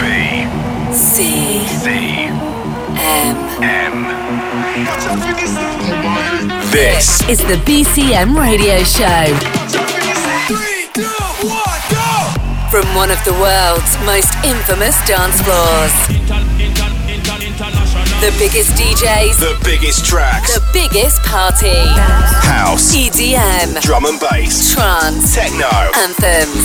BCM. This is the BCM Radio Show. 3, 2, 1, go! From one of the world's most infamous dance floors. The biggest DJs. The biggest tracks. The biggest party. House. EDM. Drum and bass. Trance. Techno. Anthems.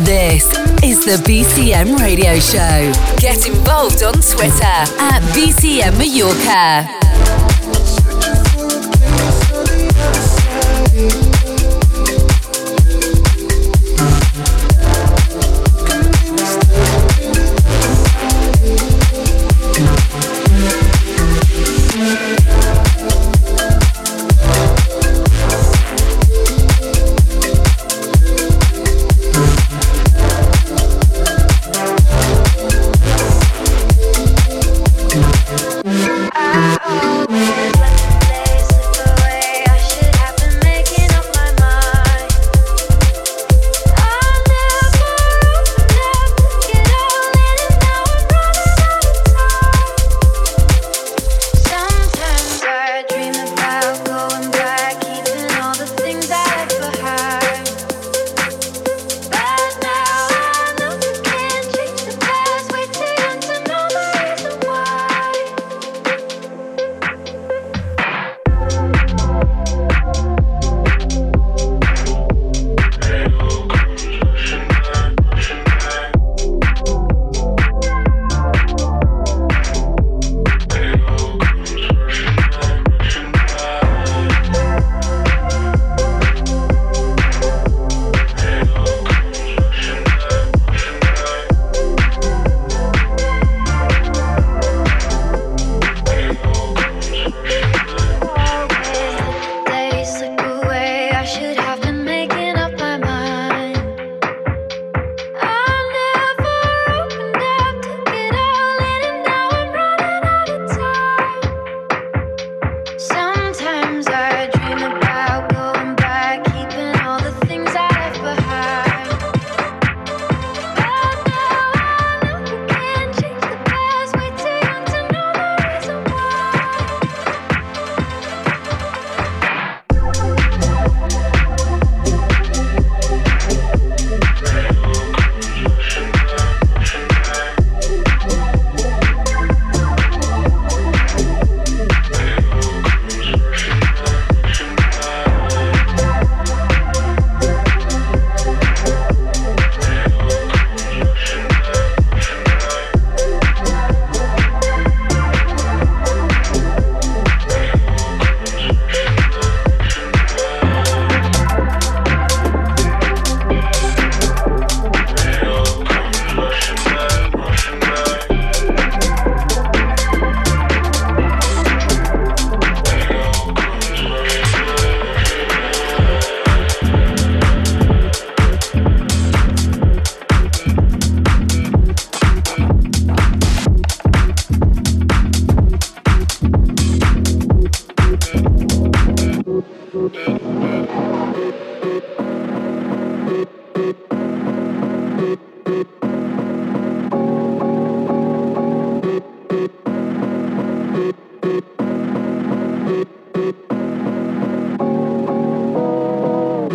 This is the BCM Radio Show. Get involved on Twitter at BCM Mallorca.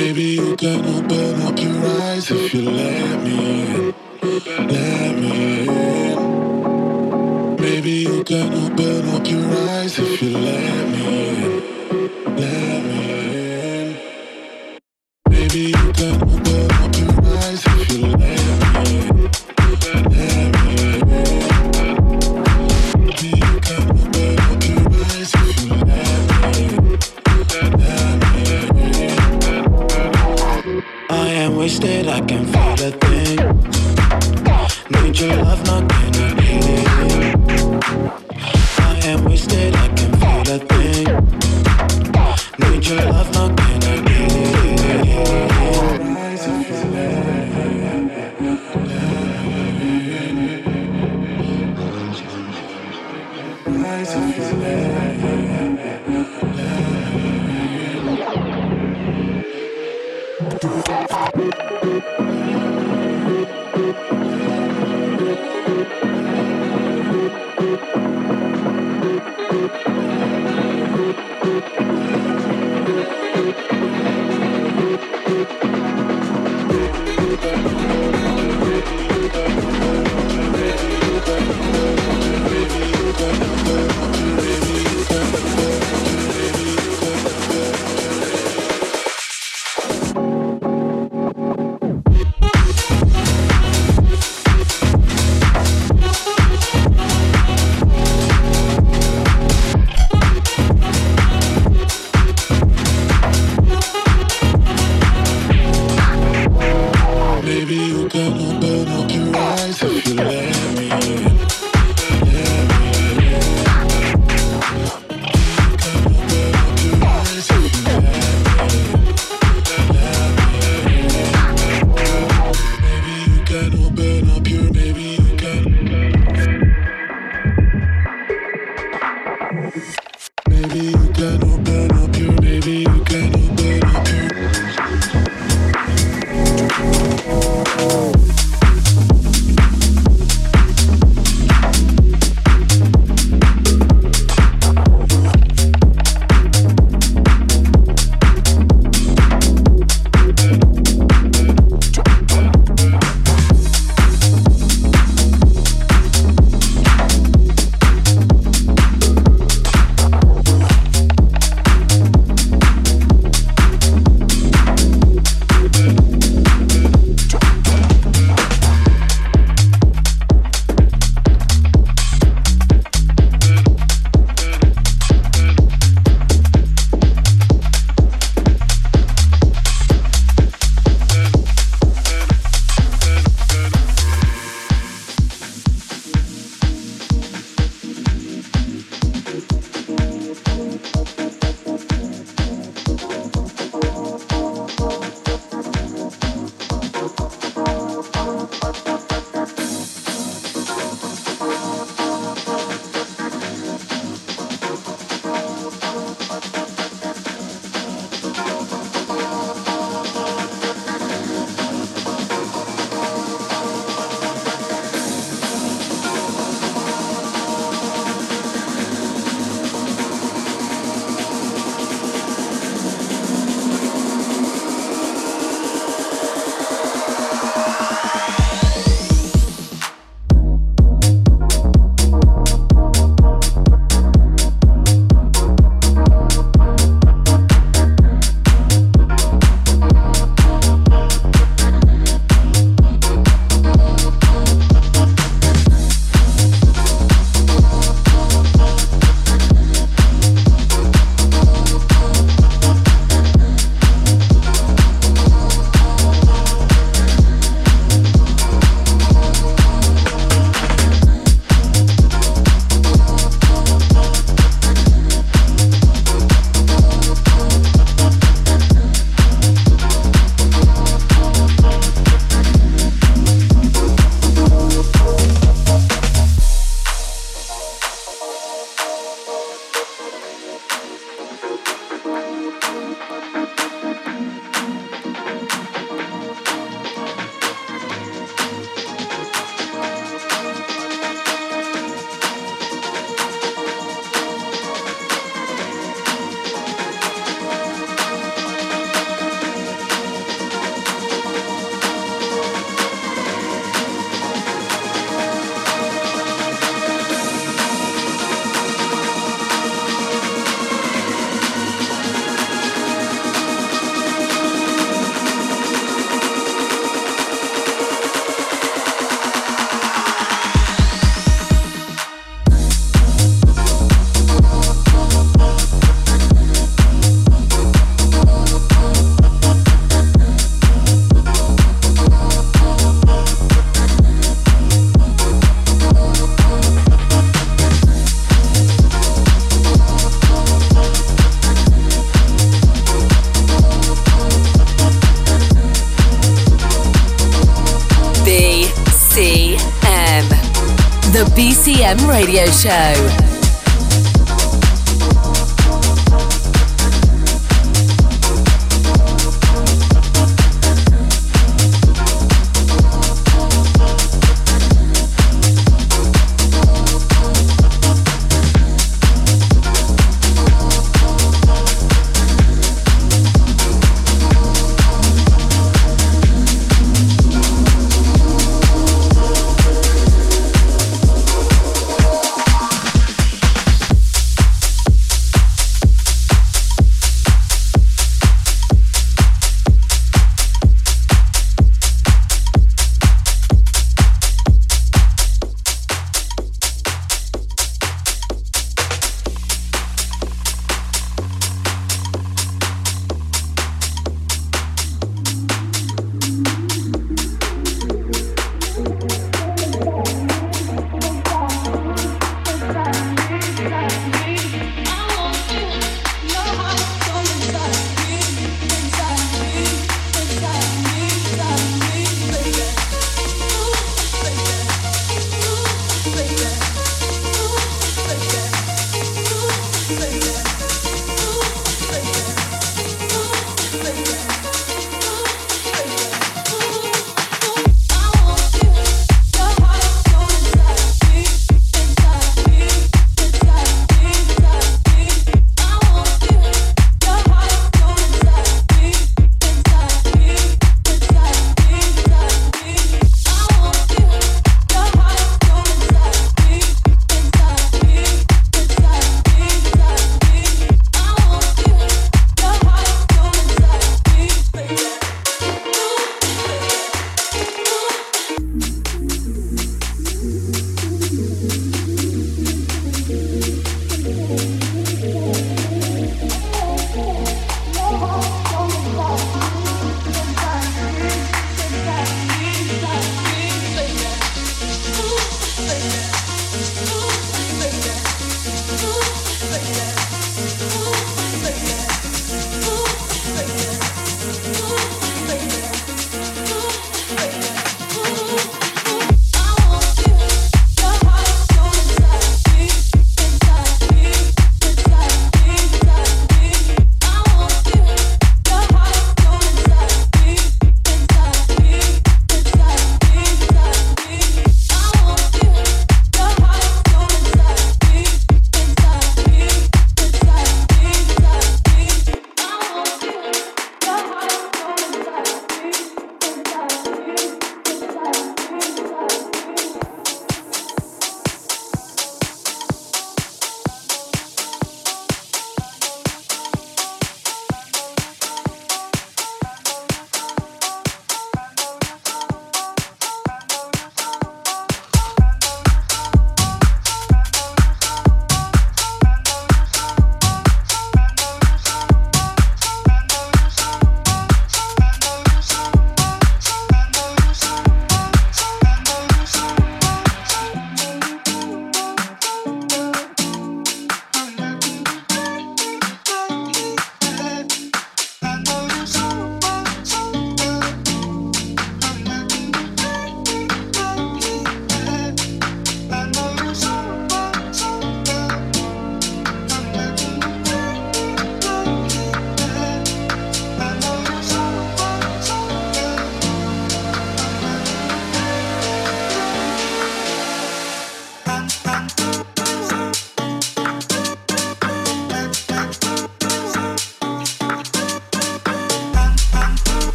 Baby, you got The BCM Radio Show.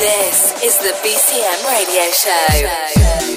This is the BCM Radio Show.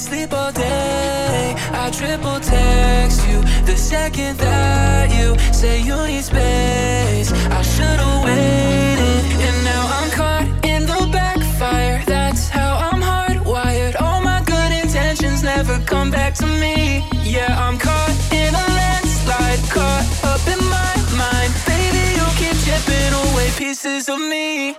sleep all day. I triple text you the second that you say you need space. I should've waited, and now I'm caught in the backfire. That's how I'm hardwired. All my good intentions never come back to me. Yeah, I'm caught in a landslide, caught up in my mind. Baby, you keep chipping away pieces of me.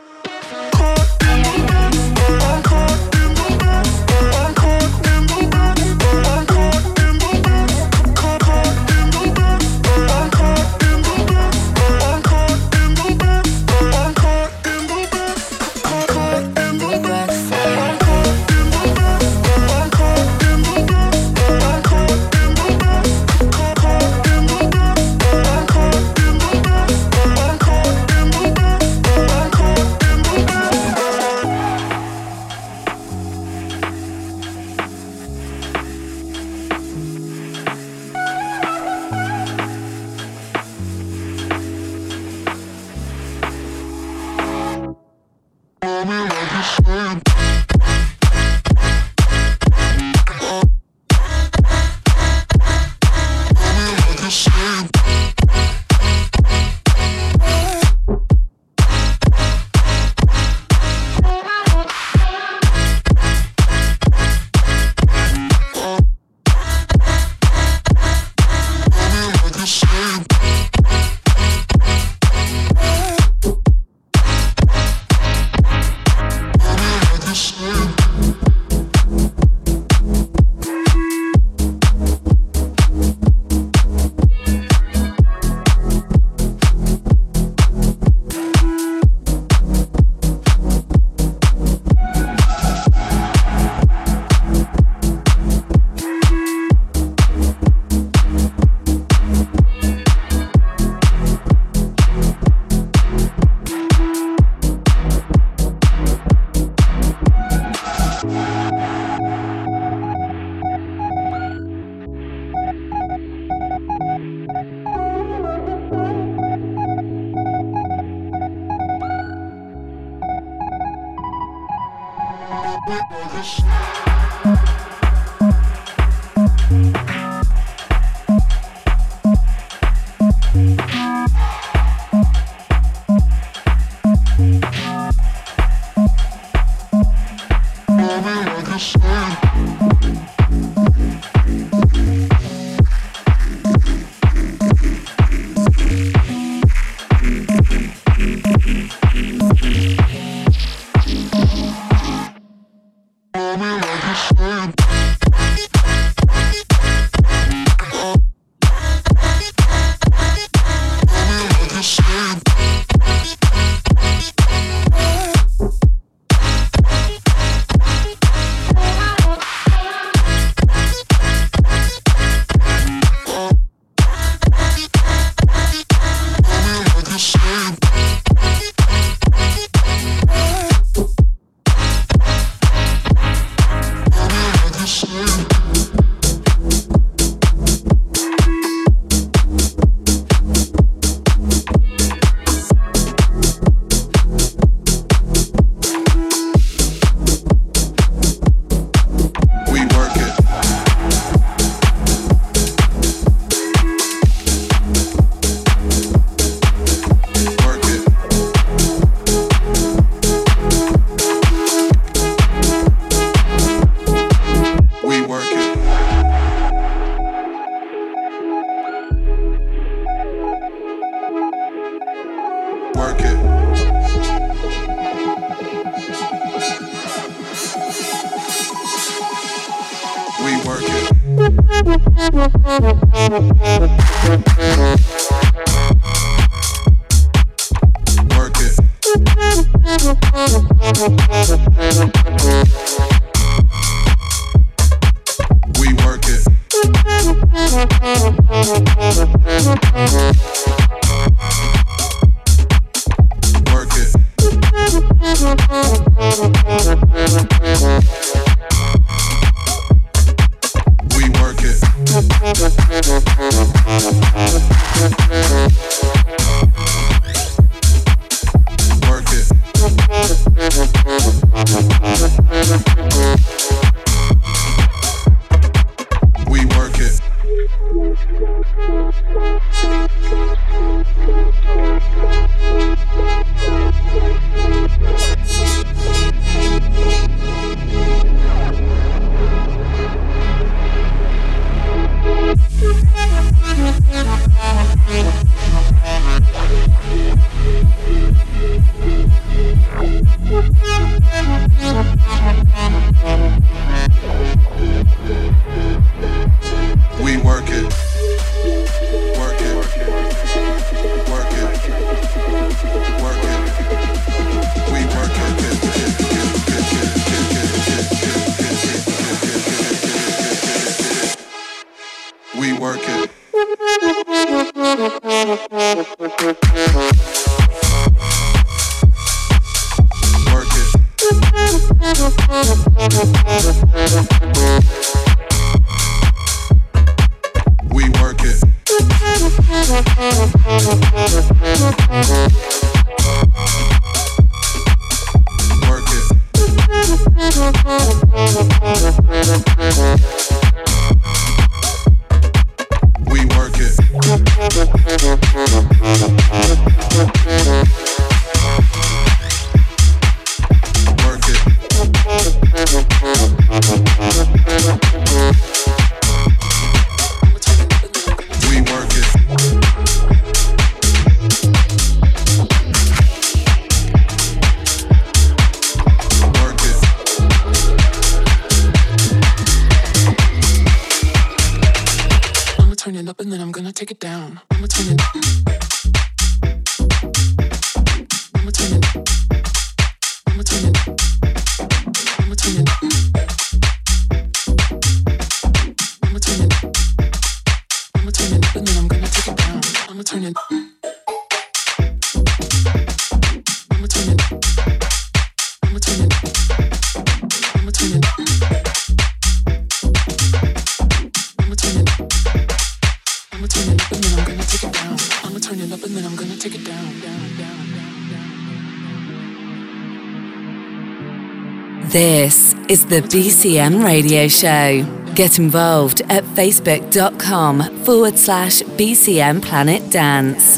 This is the BCM Radio Show. Get involved at facebook.com/BCM Planet Dance.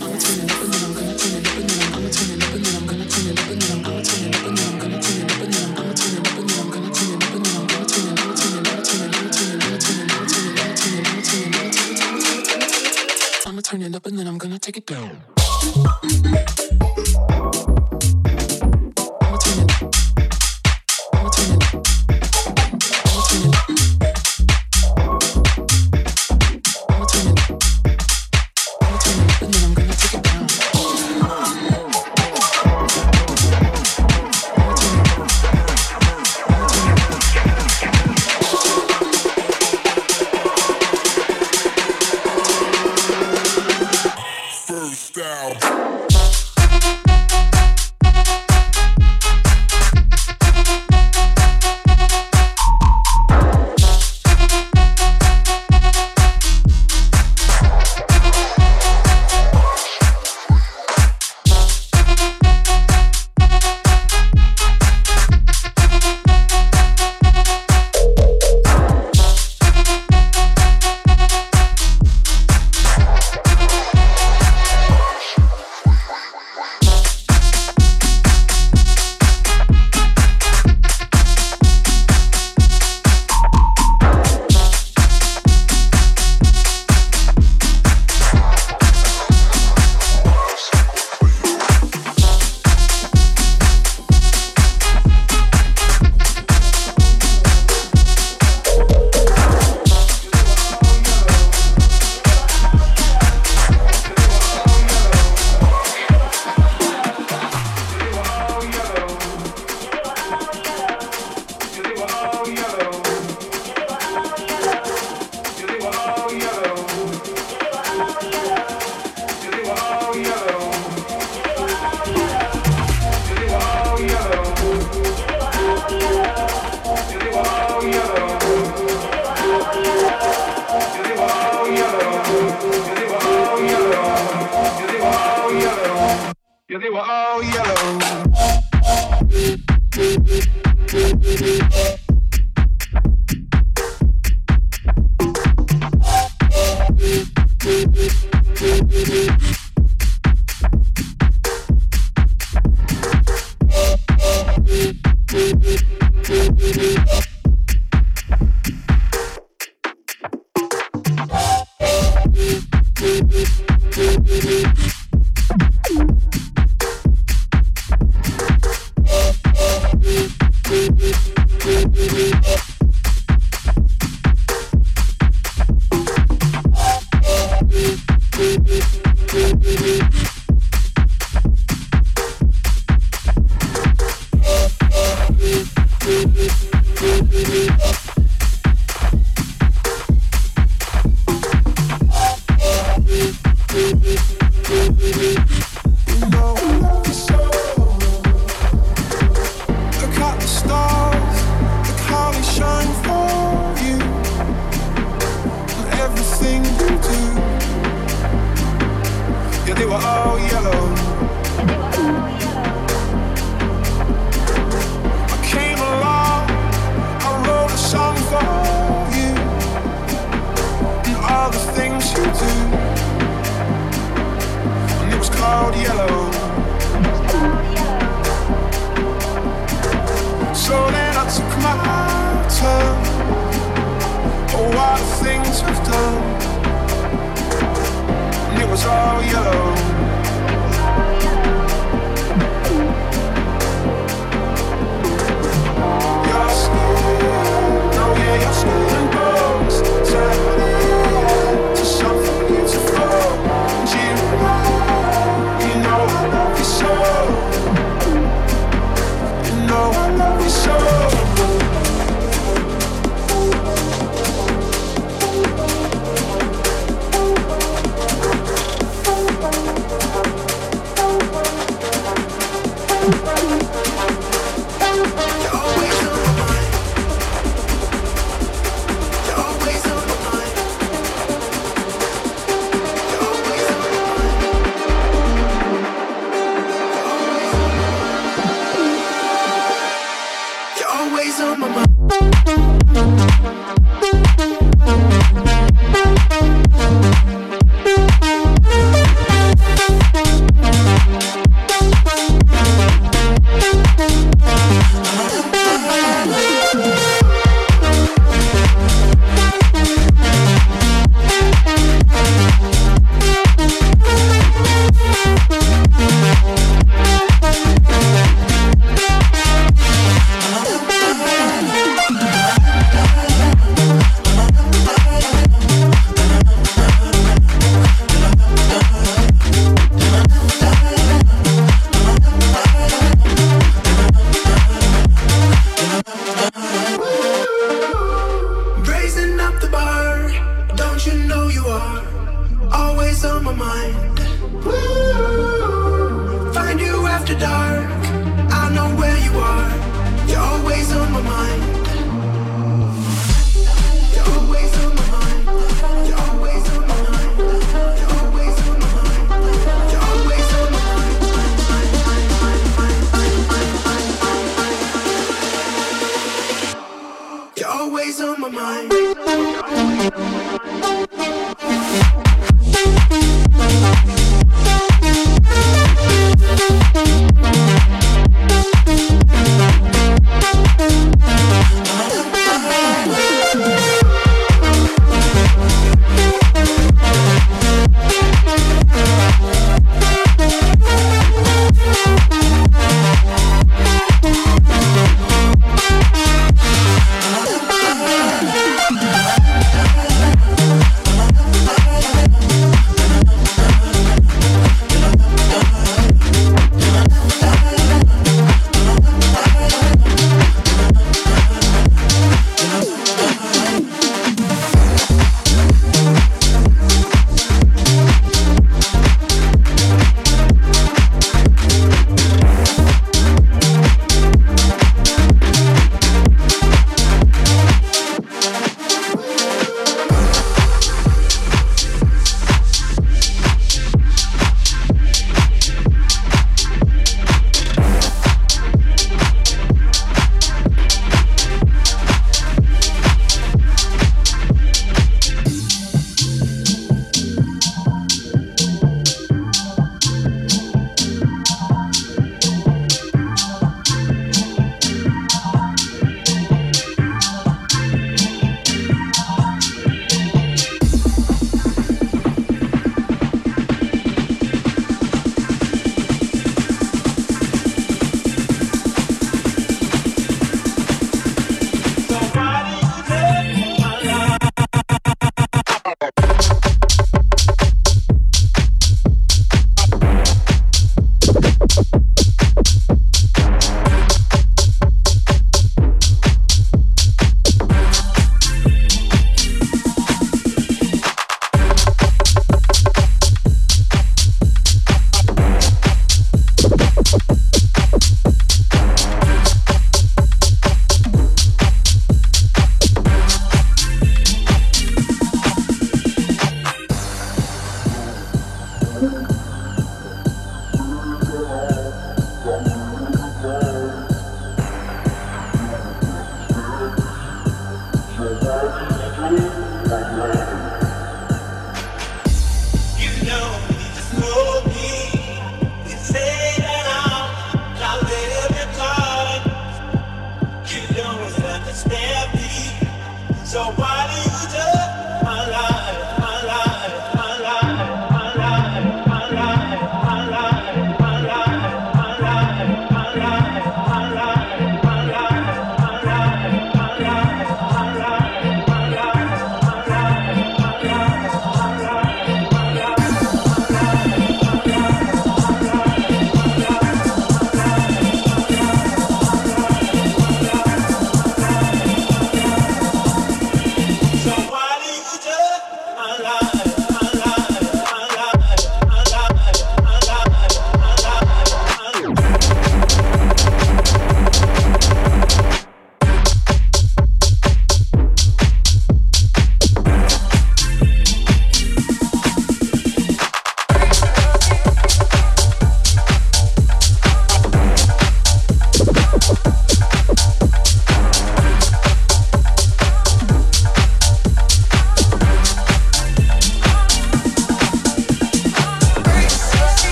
I'ma turn it up and then I'm gonna take it down.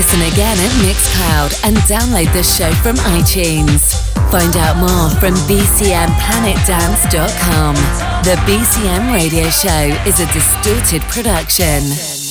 Listen again at Mixcloud and download the show from iTunes. Find out more from bcmplanetdance.com. The BCM Radio Show is a Distorted production.